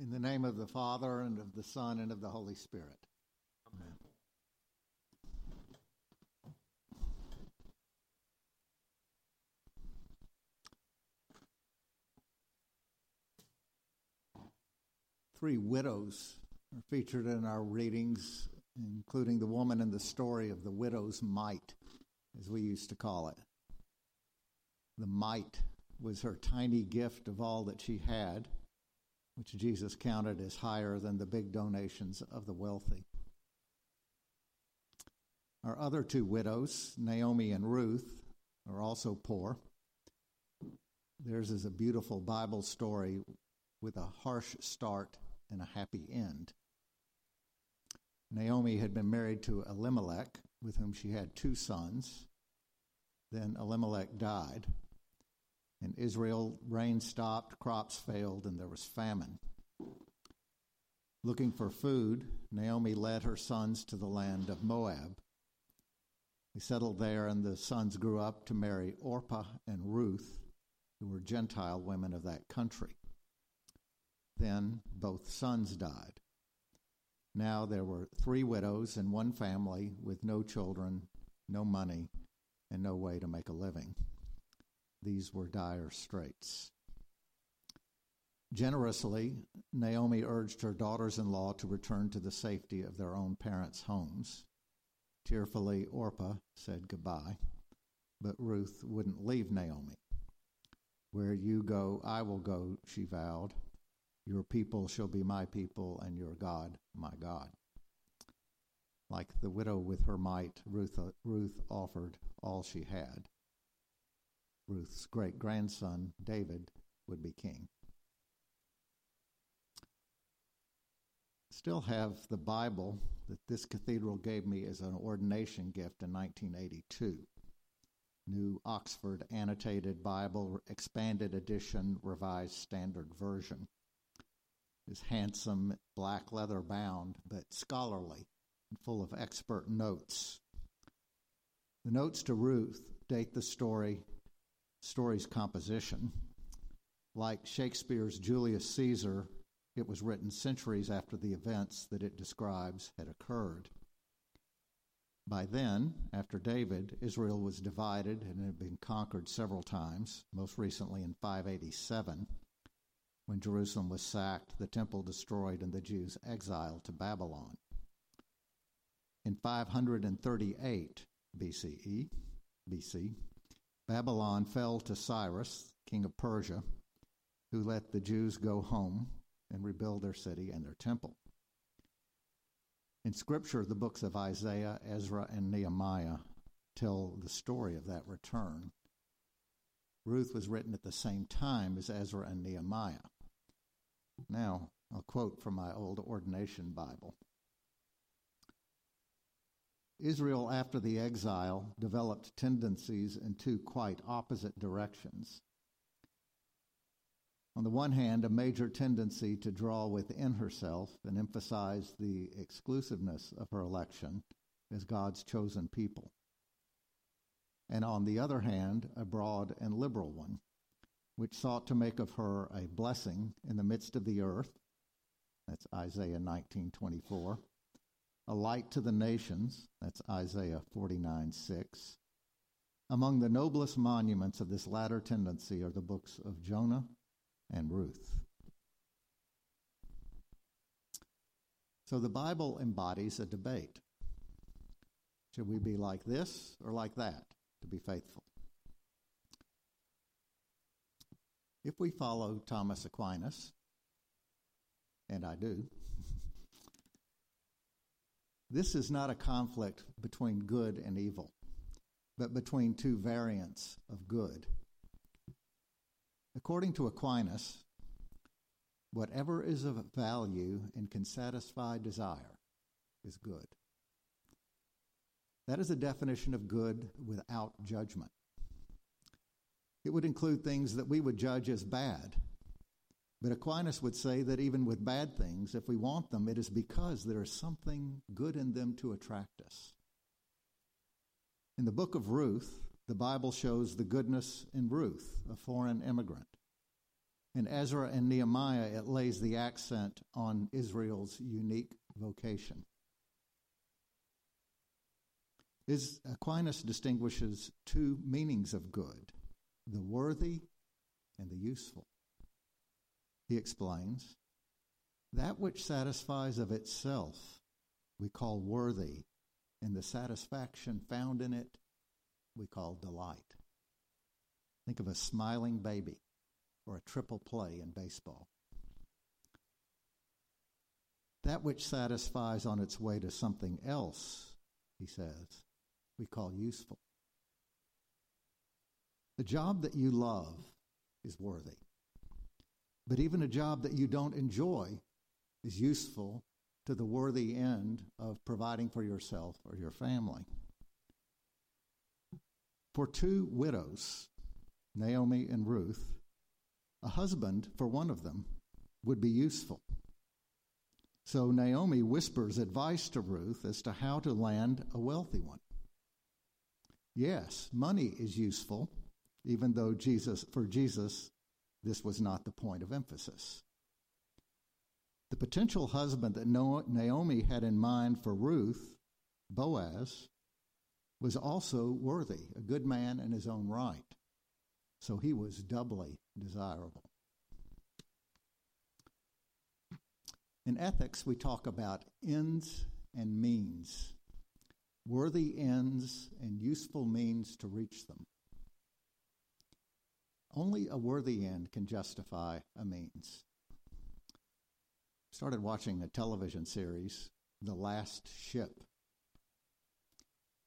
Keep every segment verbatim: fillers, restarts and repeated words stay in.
In the name of the Father, and of the Son, and of the Holy Spirit. Amen. Three widows are featured in our readings, including the woman in the story of the widow's mite, as we used to call it. The mite was her tiny gift of all that she had, which Jesus counted as higher than the big donations of the wealthy. Our other two widows, Naomi and Ruth, are also poor. Theirs is a beautiful Bible story with a harsh start and a happy end. Naomi had been married to Elimelech, with whom she had two sons. Then Elimelech died. In Israel, rain stopped, crops failed, and there was famine. Looking for food, Naomi led her sons to the land of Moab. They settled there, and the sons grew up to marry Orpah and Ruth, who were Gentile women of that country. Then both sons died. Now there were three widows in one family with no children, no money, and no way to make a living. These were dire straits. Generously, Naomi urged her daughters-in-law to return to the safety of their own parents' homes. Tearfully, Orpah said goodbye, but Ruth wouldn't leave Naomi. "Where you go, I will go," she vowed. "Your people shall be my people, and your God, my God." Like the widow with her mite, Ruth, Ruth offered all she had. Ruth's great-grandson, David, would be king. Still have the Bible that this cathedral gave me as an ordination gift in nineteen eighty-two. New Oxford Annotated Bible, Expanded Edition, Revised Standard Version. It's handsome, black leather bound, but scholarly and full of expert notes. The notes to Ruth date the story Story's composition. Like Shakespeare's Julius Caesar, it was written centuries after the events that it describes had occurred. By then, after David, Israel was divided and had been conquered several times, most recently in five eighty-seven, when Jerusalem was sacked, the temple destroyed, and the Jews exiled to Babylon. In five thirty-eight B C E, B C, Babylon fell to Cyrus, king of Persia, who let the Jews go home and rebuild their city and their temple. In Scripture, the books of Isaiah, Ezra, and Nehemiah tell the story of that return. Ruth was written at the same time as Ezra and Nehemiah. Now, I'll quote from my old ordination Bible. Israel, after the exile, developed tendencies in two quite opposite directions. On the one hand, a major tendency to draw within herself and emphasize the exclusiveness of her election as God's chosen people. And on the other hand, a broad and liberal one, which sought to make of her a blessing in the midst of the earth. That's Isaiah nineteen twenty-four. A light to the nations, that's Isaiah forty-nine six. Among the noblest monuments of this latter tendency are the books of Jonah and Ruth. So the Bible embodies a debate. Should we be like this or like that to be faithful? If we follow Thomas Aquinas, and I do, this is not a conflict between good and evil, but between two variants of good. According to Aquinas, whatever is of value and can satisfy desire is good. That is a definition of good without judgment. It would include things that we would judge as bad. But Aquinas would say that even with bad things, if we want them, it is because there is something good in them to attract us. In the book of Ruth, the Bible shows the goodness in Ruth, a foreign immigrant. In Ezra and Nehemiah, it lays the accent on Israel's unique vocation. Is, Aquinas distinguishes two meanings of good, the worthy and the useful. He explains, that which satisfies of itself we call worthy, and the satisfaction found in it we call delight. Think of a smiling baby or a triple play in baseball. That which satisfies on its way to something else, he says, we call useful. The job that you love is worthy, but even a job that you don't enjoy is useful to the worthy end of providing for yourself or your family. For two widows, Naomi and Ruth, a husband for one of them would be useful. So Naomi whispers advice to Ruth as to how to land a wealthy one. Yes, money is useful, even though Jesus, for Jesus, this was not the point of emphasis. The potential husband that Naomi had in mind for Ruth, Boaz, was also worthy, a good man in his own right. So he was doubly desirable. In ethics, we talk about ends and means, worthy ends and useful means to reach them. Only a worthy end can justify a means. Started watching a television series, The Last Ship.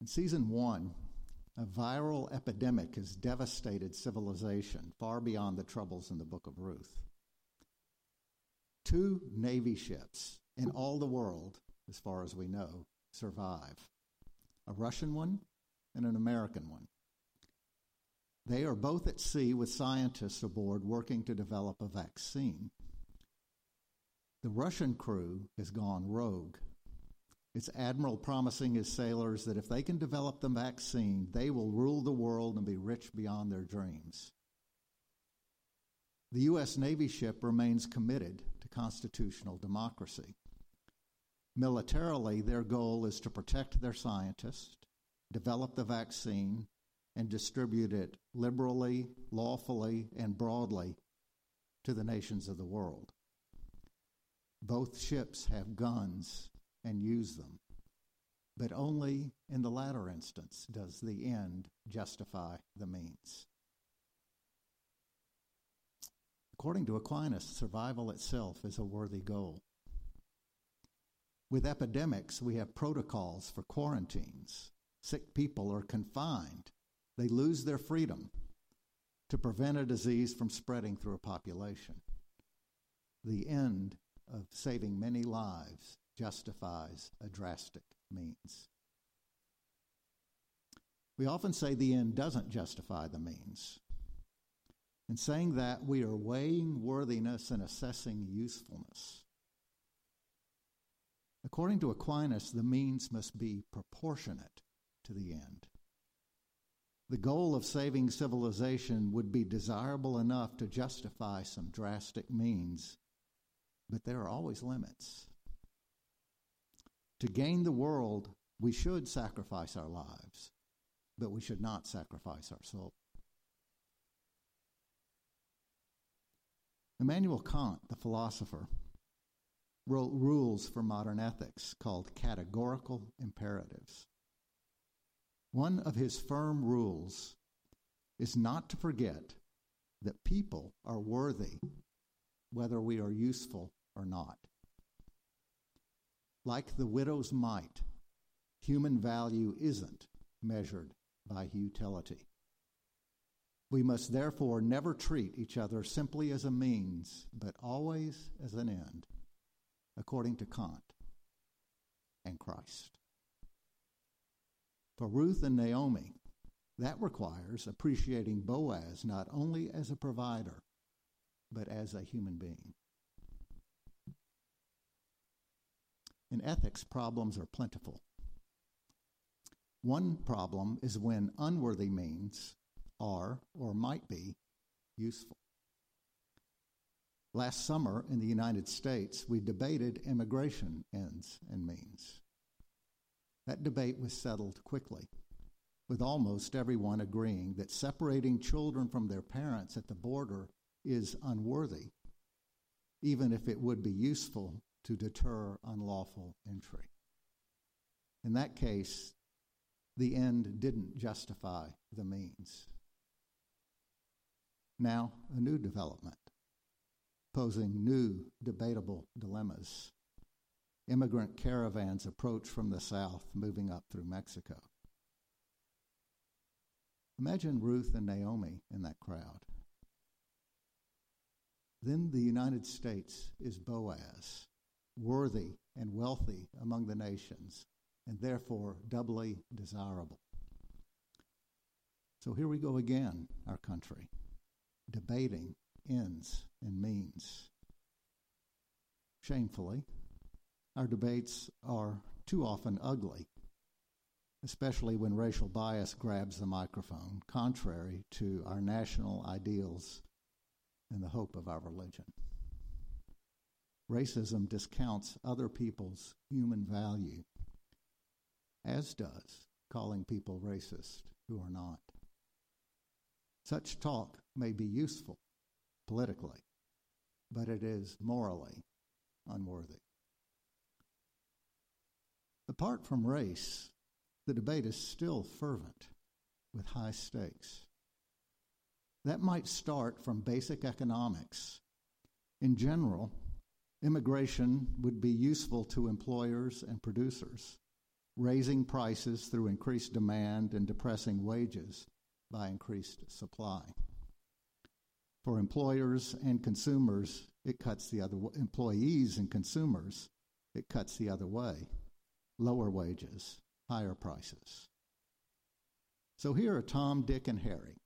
In season one, a viral epidemic has devastated civilization far beyond the troubles in the Book of Ruth. Two Navy ships in all the world, as far as we know, survive. A Russian one and an American one. They are both at sea with scientists aboard working to develop a vaccine. The Russian crew has gone rogue. Its admiral promising his sailors that if they can develop the vaccine, they will rule the world and be rich beyond their dreams. The U S Navy ship remains committed to constitutional democracy. Militarily, their goal is to protect their scientists, develop the vaccine, and distribute it liberally, lawfully, and broadly to the nations of the world. Both ships have guns and use them, but only in the latter instance does the end justify the means. According to Aquinas, survival itself is a worthy goal. With epidemics, we have protocols for quarantines. Sick people are confined. They lose their freedom to prevent a disease from spreading through a population. The end of saving many lives justifies a drastic means. We often say the end doesn't justify the means. In saying that, we are weighing worthiness and assessing usefulness. According to Aquinas, the means must be proportionate to the end. The goal of saving civilization would be desirable enough to justify some drastic means, but there are always limits. To gain the world, we should sacrifice our lives, but we should not sacrifice our soul. Immanuel Kant, the philosopher, wrote rules for modern ethics called categorical imperatives. One of his firm rules is not to forget that people are worthy whether we are useful or not. Like the widow's mite, human value isn't measured by utility. We must therefore never treat each other simply as a means, but always as an end, according to Kant and Christ. For Ruth and Naomi, that requires appreciating Boaz not only as a provider, but as a human being. In ethics, problems are plentiful. One problem is when unworthy means are, or might be, useful. Last summer in the United States, we debated immigration ends and means. That debate was settled quickly, with almost everyone agreeing that separating children from their parents at the border is unworthy, even if it would be useful to deter unlawful entry. In that case, the end didn't justify the means. Now, a new development, posing new debatable dilemmas. Immigrant caravans approach from the south, moving up through Mexico. Imagine Ruth and Naomi in that crowd. Then the United States is Boaz, worthy and wealthy among the nations, and therefore doubly desirable. So here we go again, our country, debating ends and means. Shamefully, our debates are too often ugly, especially when racial bias grabs the microphone, contrary to our national ideals and the hope of our religion. Racism discounts other people's human value, as does calling people racist who are not. Such talk may be useful politically, but it is morally unworthy. Apart from race, the debate is still fervent with high stakes. That might start from basic economics. In general, immigration would be useful to employers and producers, raising prices through increased demand and depressing wages by increased supply. For employers and consumers, it cuts the other way. Employees and consumers, it cuts the other way. Lower wages, higher prices. So here are Tom, Dick, and Harry.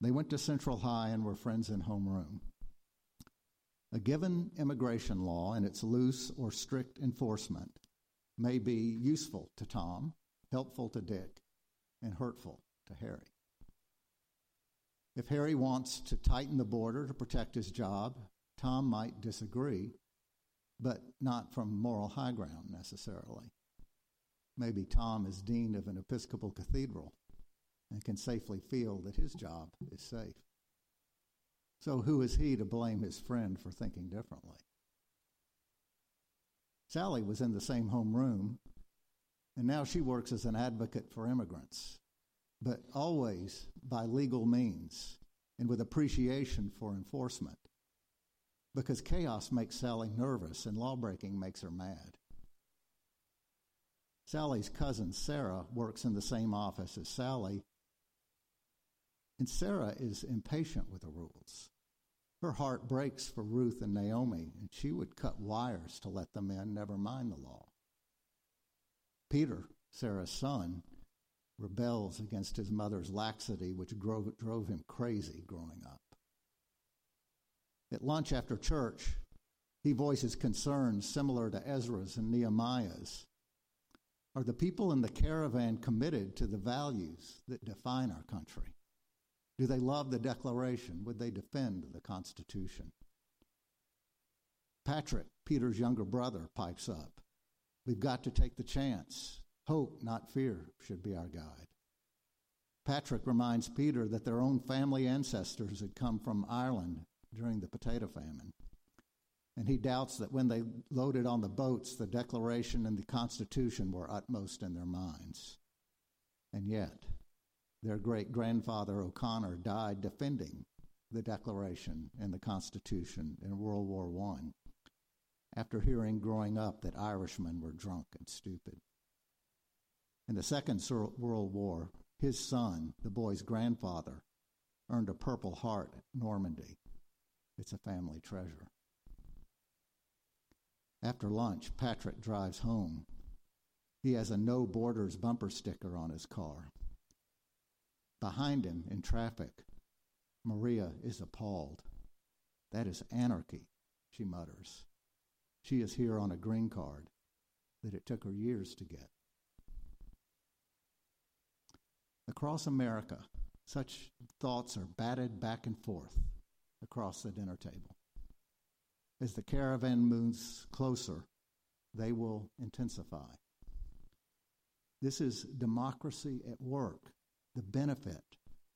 They went to Central High and were friends in homeroom. A given immigration law and its loose or strict enforcement may be useful to Tom, helpful to Dick, and hurtful to Harry. If Harry wants to tighten the border to protect his job, Tom might disagree, but not from moral high ground necessarily. Maybe Tom is dean of an Episcopal cathedral and can safely feel that his job is safe. So who is he to blame his friend for thinking differently? Sally was in the same home room, and now she works as an advocate for immigrants, but always by legal means and with appreciation for enforcement, because chaos makes Sally nervous and lawbreaking makes her mad. Sally's cousin, Sarah, works in the same office as Sally, and Sarah is impatient with the rules. Her heart breaks for Ruth and Naomi, and she would cut wires to let them in, never mind the law. Peter, Sarah's son, rebels against his mother's laxity, which drove, drove him crazy growing up. At lunch after church, he voices concerns similar to Ezra's and Nehemiah's. Are the people in the caravan committed to the values that define our country? Do they love the Declaration? Would they defend the Constitution? Patrick, Peter's younger brother, pipes up. We've got to take the chance. Hope, not fear, should be our guide. Patrick reminds Peter that their own family ancestors had come from Ireland during the potato famine, and he doubts that when they loaded on the boats, the Declaration and the Constitution were utmost in their minds. And yet, their great-grandfather O'Connor died defending the Declaration and the Constitution in World War One after hearing growing up that Irishmen were drunk and stupid. In the Second World War, his son, the boy's grandfather, earned a Purple Heart at Normandy. It's a family treasure. After lunch, Patrick drives home. He has a No Borders bumper sticker on his car. Behind him, in traffic, Maria is appalled. That is anarchy, she mutters. She is here on a green card that it took her years to get. Across America, such thoughts are batted back and forth across the dinner table. As the caravan moves closer, they will intensify. This is democracy at work, the benefit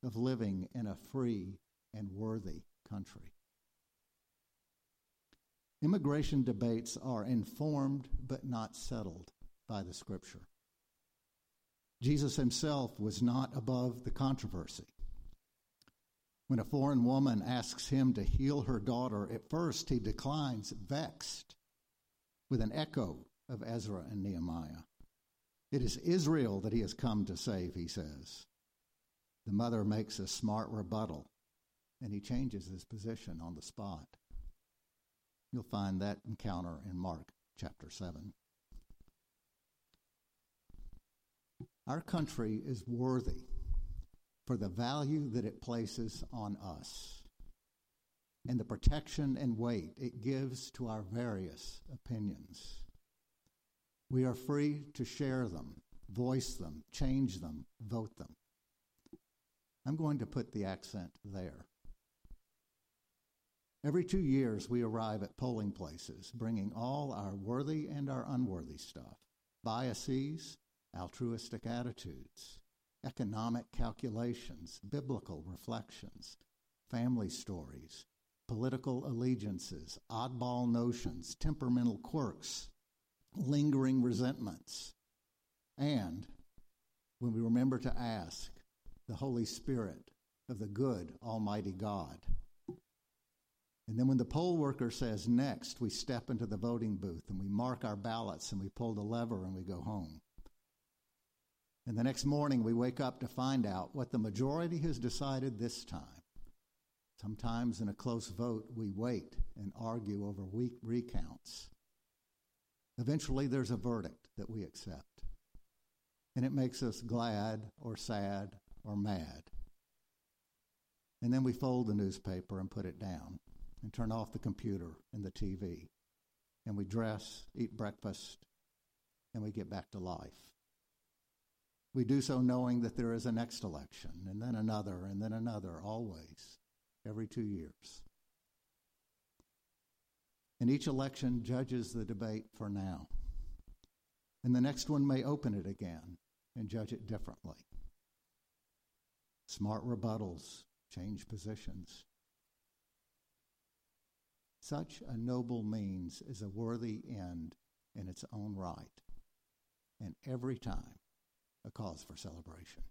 of living in a free and worthy country. Immigration debates are informed but not settled by the Scripture. Jesus himself was not above the controversy. When a foreign woman asks him to heal her daughter, at first he declines, vexed, with an echo of Ezra and Nehemiah. It is Israel that he has come to save, he says. The mother makes a smart rebuttal, and he changes his position on the spot. You'll find that encounter in Mark chapter seven. Our country is worthy for the value that it places on us and the protection and weight it gives to our various opinions. We are free to share them, voice them, change them, vote them. I'm going to put the accent there. Every two years, we arrive at polling places, bringing all our worthy and our unworthy stuff, biases, altruistic attitudes, economic calculations, biblical reflections, family stories, political allegiances, oddball notions, temperamental quirks, lingering resentments. And when we remember to ask the Holy Spirit of the good Almighty God. And then when the poll worker says next, we step into the voting booth and we mark our ballots and we pull the lever and we go home. And the next morning, we wake up to find out what the majority has decided this time. Sometimes in a close vote, we wait and argue over weak recounts. Eventually, there's a verdict that we accept, and it makes us glad or sad or mad. And then we fold the newspaper and put it down and turn off the computer and the T V, and we dress, eat breakfast, and we get back to life. We do so knowing that there is a next election, and then another, and then another, always, every two years. And each election judges the debate for now. And the next one may open it again and judge it differently. Smart rebuttals change positions. Such a noble means is a worthy end in its own right, and every time a cause for celebration.